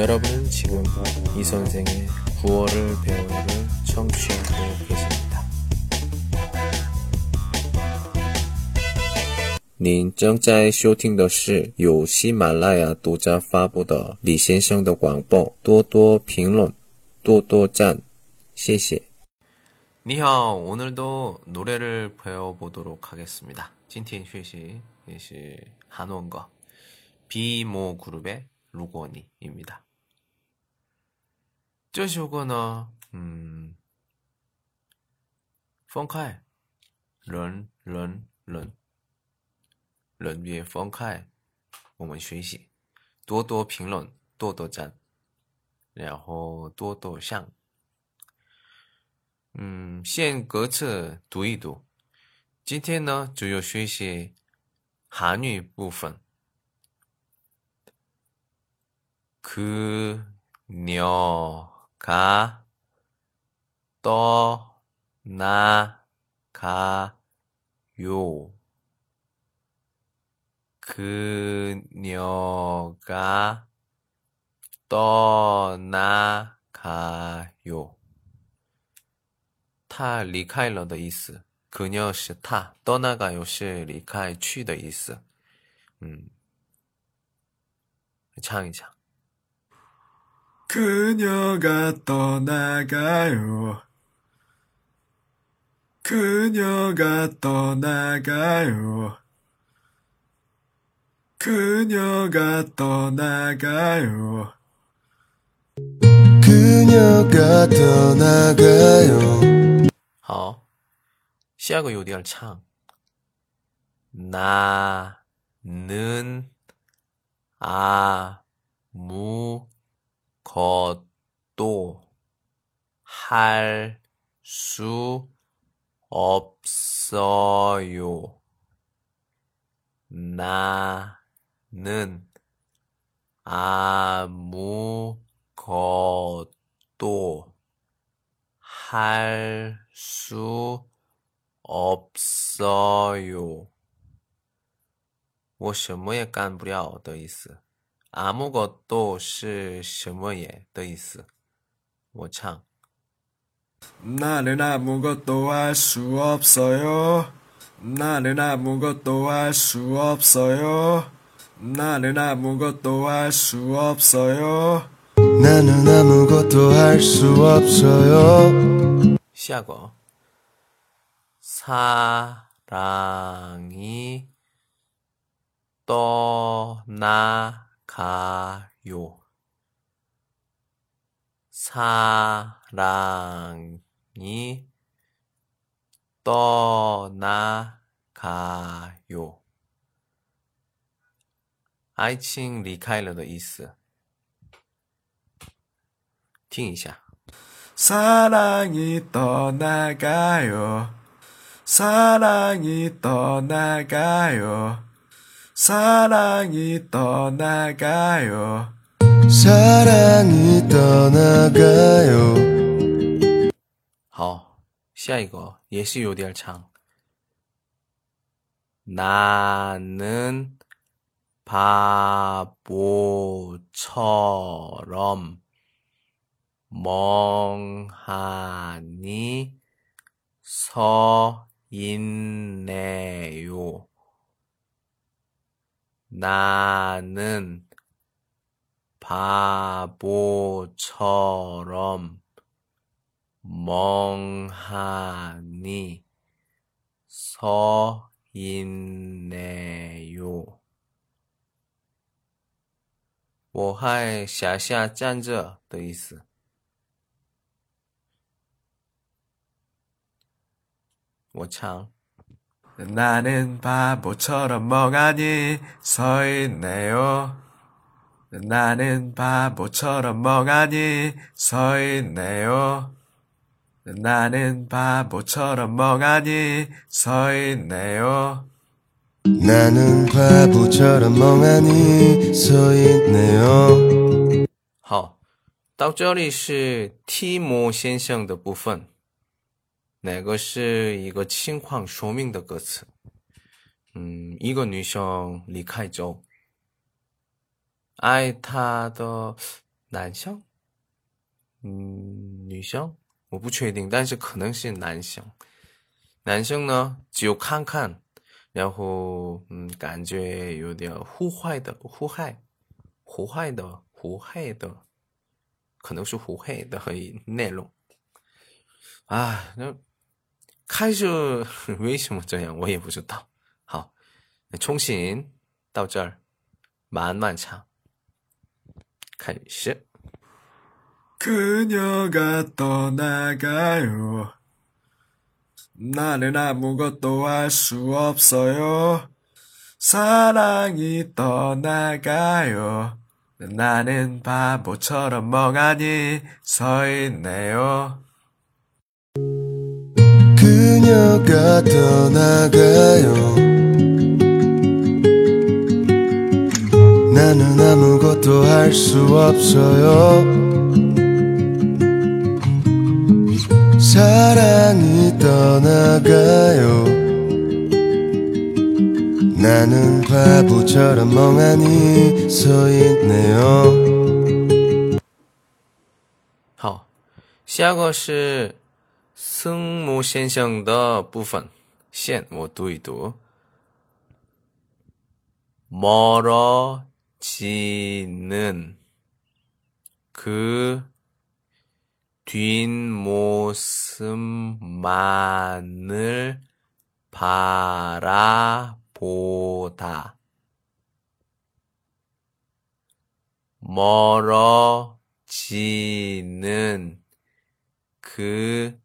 여러분 지금 이 선생의 구월을 배우를 청취하고 계십니다. 您正在收听的是由喜马拉雅独家发布的李先生的广播，多多评论，多多赞，谢谢。 你好, 오늘도 노래를 배워보도록 하겠습니다. 今天学习也是 한국어 비모 그룹의 루고니입니다. 这首歌呢 放开 人别放开 我们学习 多多评论 多多赞 然后多多想 先歌词读一读。今天呢，只有学习韩语部分。그녀가 떠나가요. 그녀가 떠나가요. 他离开了的意思，可能是他，到那个又是离开去的意思。唱一唱。可能到那个哟，可能到那个哟，可能到那个哟，可能到那个哟。好，下个有点长。나는 아무것도 할 수 없어요. 나는 아무것도 할 수 없어요. 我什么也干不了的意思。 아무것도是什么也的意思。 我唱。 나는 아무것도 할 수 없어요. 나는 아무것도 할 수 없어요. 나는 아무것도 할 수 없어요. 나는 아무것도 할 수 없어요. 下个 사랑이 떠나가요. 사랑이 떠나가요. 爱情离开了的意思。 听一下。 사랑이 떠나가요. 사랑이 떠나가요. 사랑이 떠나가요. 사랑이 떠나가요. 好，下一个也是有点长。 나는 바보처럼 멍하니 서 있네요. 나는 바보처럼 멍하니 서 있네요. 我还傻傻站着的意思。 我唱。 나는 바보처럼 멍하니 서 있네요. 나는 바보처럼 멍하니 서 있네요. 나는 바보처럼 멍하니 서 있네요. 나는 바보처럼 멍하니 서 있네요. 好，到这里是提摩先生的部分。 哪个是一个情况说明的歌词。 一个女生离开之后，爱她的男香，女香我不确定，但是可能是男香。男生呢只有看看，然后感觉有点胡坏的，可能是胡坏的内容。啊，那开始为什么这样我也不知道。好，重新到这儿，慢慢唱，开始。그녀가떠나가요나는아무것도할 수 없어요. 사랑이 떠나가요. 나는 바보처럼 멍하니 서 있네요. 그녀가 떠나가요. 나는 아무것도 할 수 없어요. 사랑이 떠나가요. 나는 바보처럼 멍하니 서 있네요. 好，下个是声母现象的部分。先我读一读。멀어지는 그 뒷모습만을 바라보다. 멀어지는 그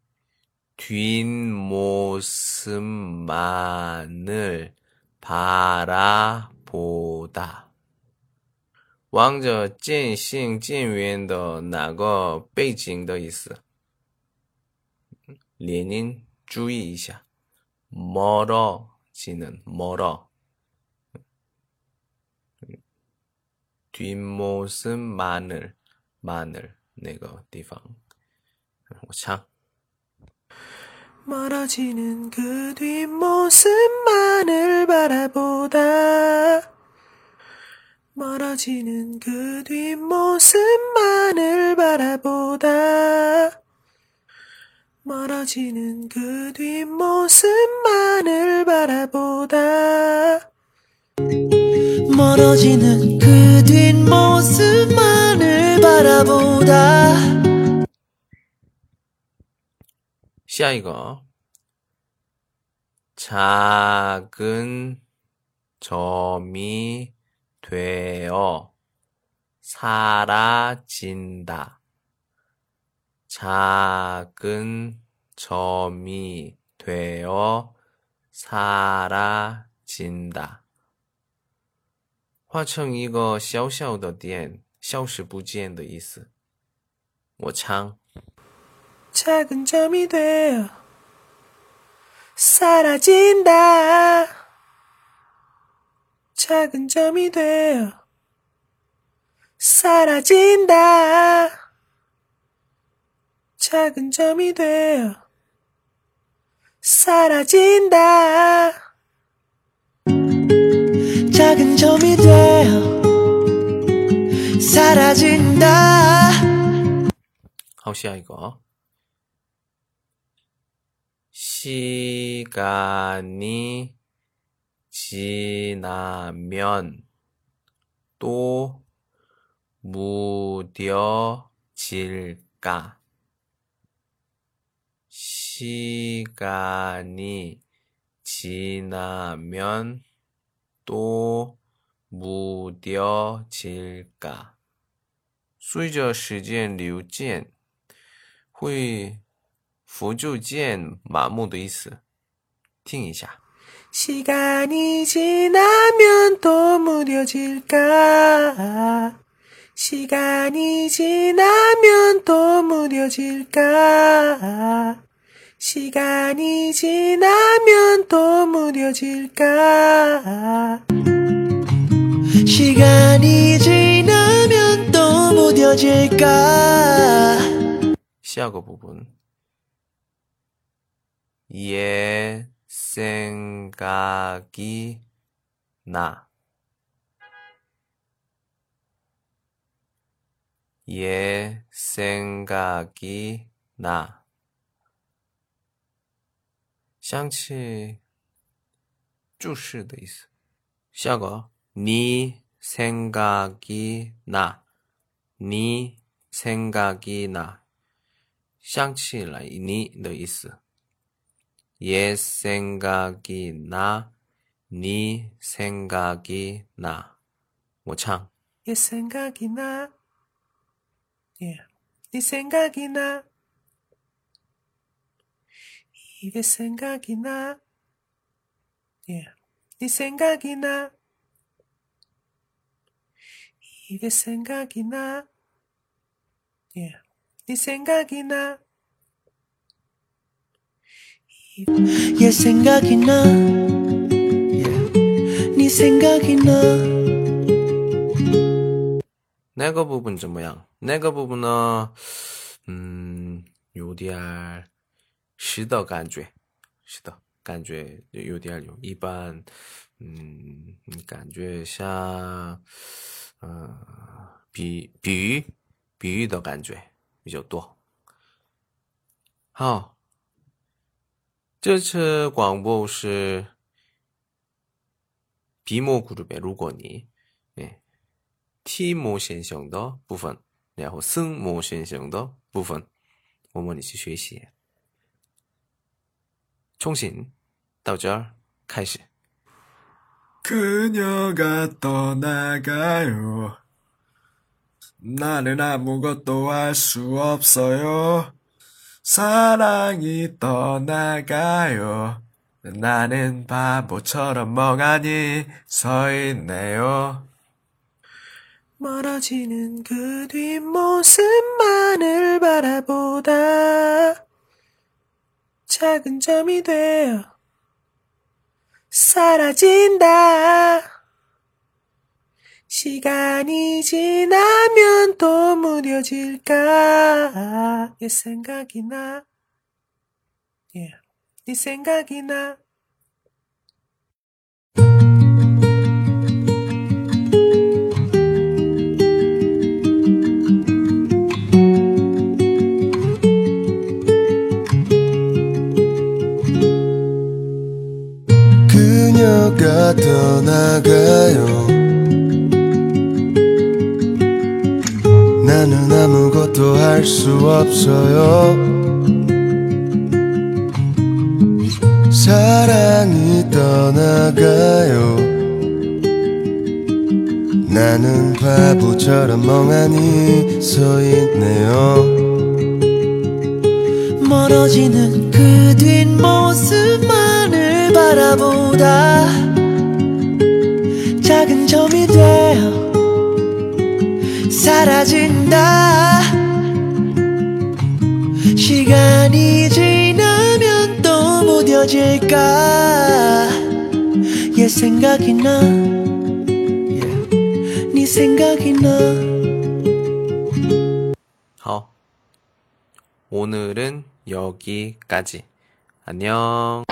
뒷모습만을 바라보다。望着渐行渐远的哪个背景的意思，连音注意一下。멀어지는 뒷모습만을那个地方，我唱。멀어지는 그 뒷모습만을 바라보다. 멀어지는 그 뒷모습만을 바라보다. 멀어지는 그 뒷모습만을 바라보다. 멀어지는 그 뒷모습만을 바라보다. 下一个 작은 점이 되어 사라진다. 작은 점이 되어 사라진다. 化成一个小小的点，消失不见的意思。 我唱 작은 점이 되어 사라진다. 작은 점이 되어 사라진다. 작은 점이 되어 사라진다. 작은 점이 되어 사라진다. 好，下一个。 시간이 지나면 또 무뎌질까? 시간이 지나면 또 무뎌질까? 随着时间流逝，会逐渐麻木的意思。听一下。 시간이 지나면 또 무뎌질까? 시간이 지나면 또 무뎌질까? 시간이 지나면 또 무뎌질까? 시간이 지나면 또 무뎌질까? 下个部分 예 생각이 나. 얘 생각이 나. 想起 注视 的意思。 下个 네 생각이 나. 네 생각이 나. 想起来 네 的意思。 얘 생각이 나. 네 생각이 나. 我唱 얘 생각이 나. Yeah. 네 생각이 나. 네 생각이 나. Yeah. 네 생각이 나. 네 생각이 나. Yeah. 네 생각이 나. 네 생각이 나. Yeah. 네 생각이 나. 那个部分怎么样？ 那个部分呢， 有点 湿的感觉， 湿的感觉 有点流， 一般 感觉像 比喻的感觉 比较多。 好， 这次 广播是 비모그룹의 如果你 T模现象的部分， 然后 声模现象的部分， 我们一起学习。 重新到这儿开始。 그녀가 떠나가요. 나는 아무것도 할 수 없어요. 사랑이 떠나가요. 나는 바보처럼 멍하니 서 있네요. 멀어지는 그 뒷모습만을 바라보다 작은 점이 되어 사라진다. 시간이 지나면 또 무뎌질까. 네 생각이 나. Yeah. 네 생각이 나. 그녀가 떠나가요. 나는 아무것도 할 수 없어요. 사랑이 떠나가요. 나는 바보처럼 멍하니 서 있네요. 멀어지는 그 뒷모습만을 바라보다 작은 점이 되어 사라진다. 시간이 지나면 또 무뎌질까. 얘 생각이 나. Yeah. 네 생각이 나. 好， 오늘은 여기까지. 안녕.